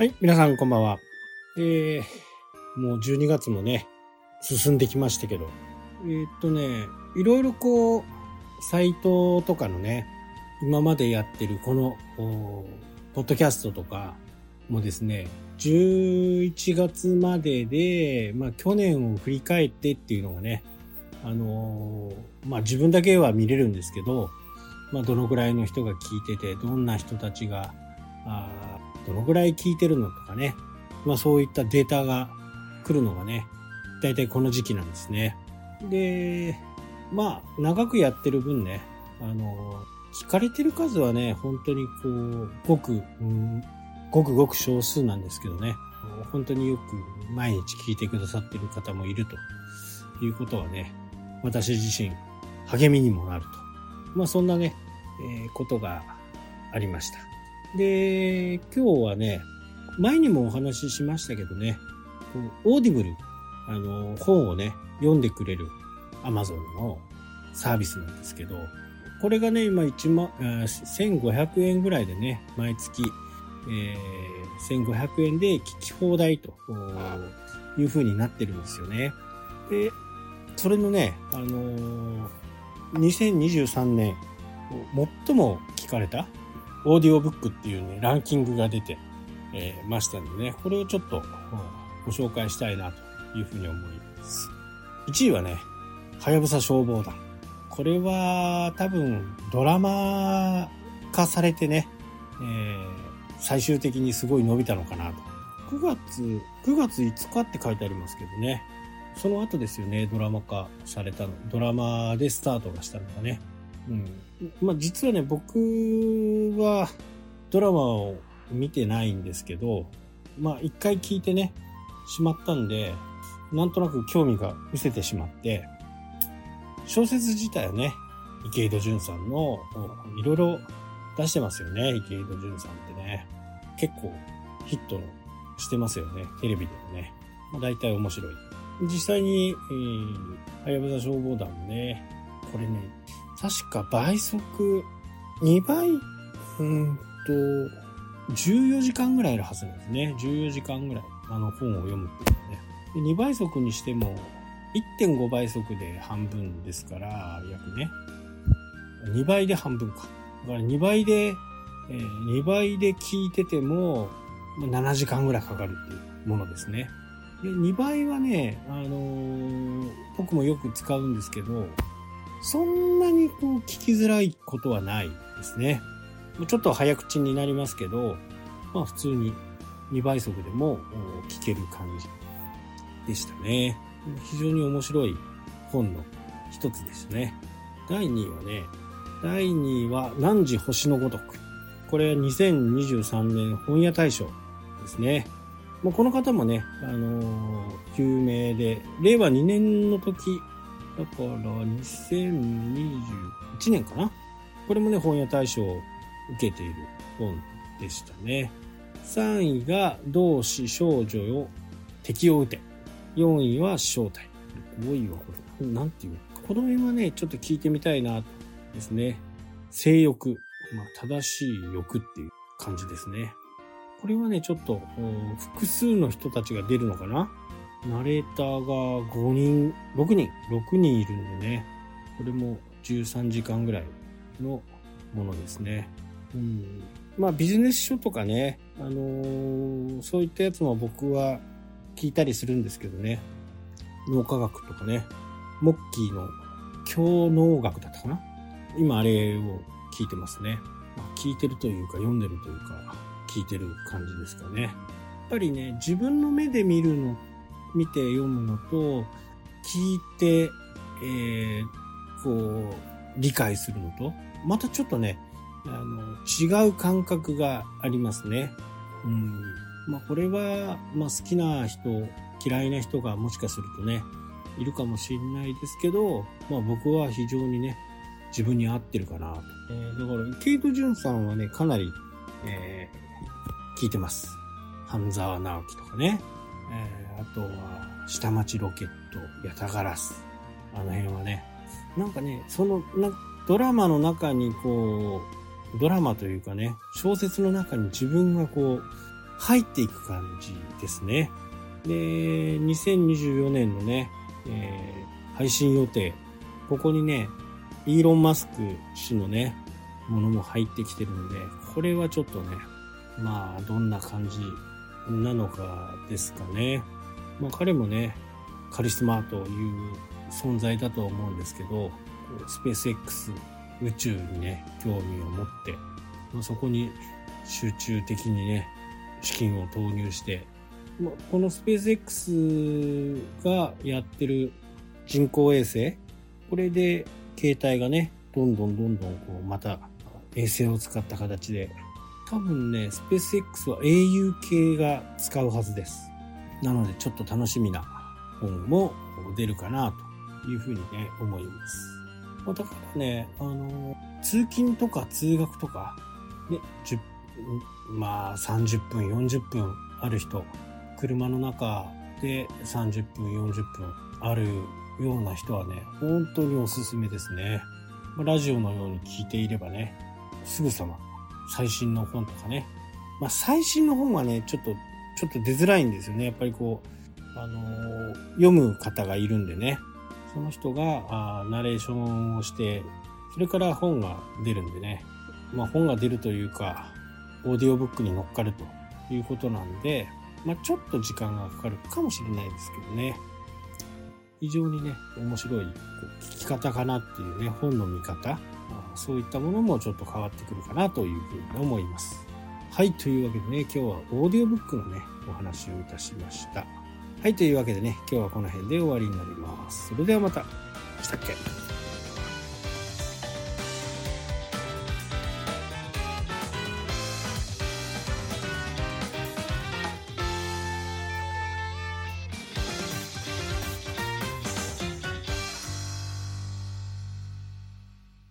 はい、皆さんこんばんは。もう12月もね、進んできましたけど、いろいろこう、サイトとかのね、今までやってるこの、ポッドキャストとかもですね、11月までで、去年を振り返ってっていうのがね、自分だけは見れるんですけど、どのぐらいの人が聞いてて、どんな人たちが、どのぐらい聞いてるのとかね、そういったデータが来るのがね、だいたいこの時期なんですね。で、長くやってる分ね、聞かれてる数はね、本当にこう、ごく少数なんですけどね、本当によく毎日聞いてくださってる方もいるということはね、私自身励みにもなると。そんなね、ことがありました。で、今日はね、前にもお話ししましたけどね、オーディブル、本をね、読んでくれる Amazon のサービスなんですけど、これがね、今1500円ぐらいでね、毎月、1500円で聞き放題という風になってるんですよね。で、それのね、2023年最も聞かれたオーディオブックっていうね、ランキングが出てましたんでね、これをちょっとご紹介したいなというふうに思います。1位はね、はやぶさ消防団。これは多分ドラマ化されてね、最終的にすごい伸びたのかなと。9月5日って書いてありますけどね。その後ですよね、ドラマ化されたの。ドラマでスタートがしたのがね。実はね、僕はドラマを見てないんですけど、一回聞いてね、しまったんで、なんとなく興味が失せてしまって、小説自体はね、池井戸潤さんの、いろいろ出してますよね、池井戸潤さんってね。結構ヒットしてますよね、テレビでもね。大体面白い。実際に、はやぶさ消防団もね、これね、確か倍速2倍、14時間ぐらいのはずなんですね。14時間ぐらい、本を読むっていうね。で、2倍速にしても 1.5 倍速で半分ですから、約ね。2倍で半分か。だから2倍で聞いてても、7時間ぐらいかかるっていうものですね。で、2倍はね、僕もよく使うんですけど、そんなにこう聞きづらいことはないですね。ちょっと早口になりますけど、普通に2倍速でも聞ける感じでしたね。非常に面白い本の一つでしたね。第2位は汝星のごとく。これは2023年本屋大賞ですね。この方もね、有名で、令和2年の時、だから2021年かな。これもね、本屋大賞を受けている本でしたね。3位が同志少女よ敵を撃て。4位は正体。5位はこれ、なんていうの？この辺はね、ちょっと聞いてみたいなですね。性欲。正しい欲っていう感じですね。これはね、ちょっと複数の人たちが出るのかな。ナレーターが6人いるんでね。これも13時間ぐらいのものですね。ビジネス書とかね、そういったやつも僕は聞いたりするんですけどね。脳科学とかね。モッキーの教脳学だったかな。今あれを聞いてますね。聞いてるというか、読んでるというか、聞いてる感じですかね。やっぱりね、自分の目で見て読むのと、聞いて、理解するのと、またちょっとね、違う感覚がありますね。これは、好きな人、嫌いな人がもしかするとね、いるかもしれないですけど、僕は非常にね、自分に合ってるかなと。だから、池井戸潤さんはね、かなり、聞いてます。半沢直樹とかね。あとは下町ロケット、ヤタガラス、あの辺はね、ドラマの中にドラマというかね、小説の中に自分がこう入っていく感じですね。で、2024年のね、配信予定、ここにね、イーロン・マスク氏のね、ものも入ってきてるので、これはちょっとね、まあどんな感じなのかですかね。まあ彼もね、カリスマという存在だと思うんですけど、スペース X 宇宙にね、興味を持って、まあ、そこに集中的にね、資金を投入して、まあ、このスペース X がやってる人工衛星、これで携帯がね、どんどんこうまた衛星を使った形で、多分ね、スペース X は au 系が使うはずです。なのでちょっと楽しみな本も出るかなというふうにね、思います。まあ、だからね、通勤とか通学とか、ね、まあ30分、40分ある人、車の中で30分、40分あるような人はね、本当におすすめですね。ラジオのように聞いていればね、すぐさま最新の本とかね、まあ最新の本はね、ちょっと出づらいんですよね。やっぱりこう、読む方がいるんでね、その人がナレーションをして、それから本が出るんでね、まあ本が出るというか、オーディオブックに乗っかるということなんで、まあちょっと時間がかかるかもしれないですけどね。非常にね、面白い聞き方かなっていうね、本の見方、そういったものもちょっと変わってくるかなというふうに思います。はい、というわけでね、今日はオーディオブックのね、お話をいたしました。はい、というわけでね、今日はこの辺で終わりになります。それではまた。したっけ。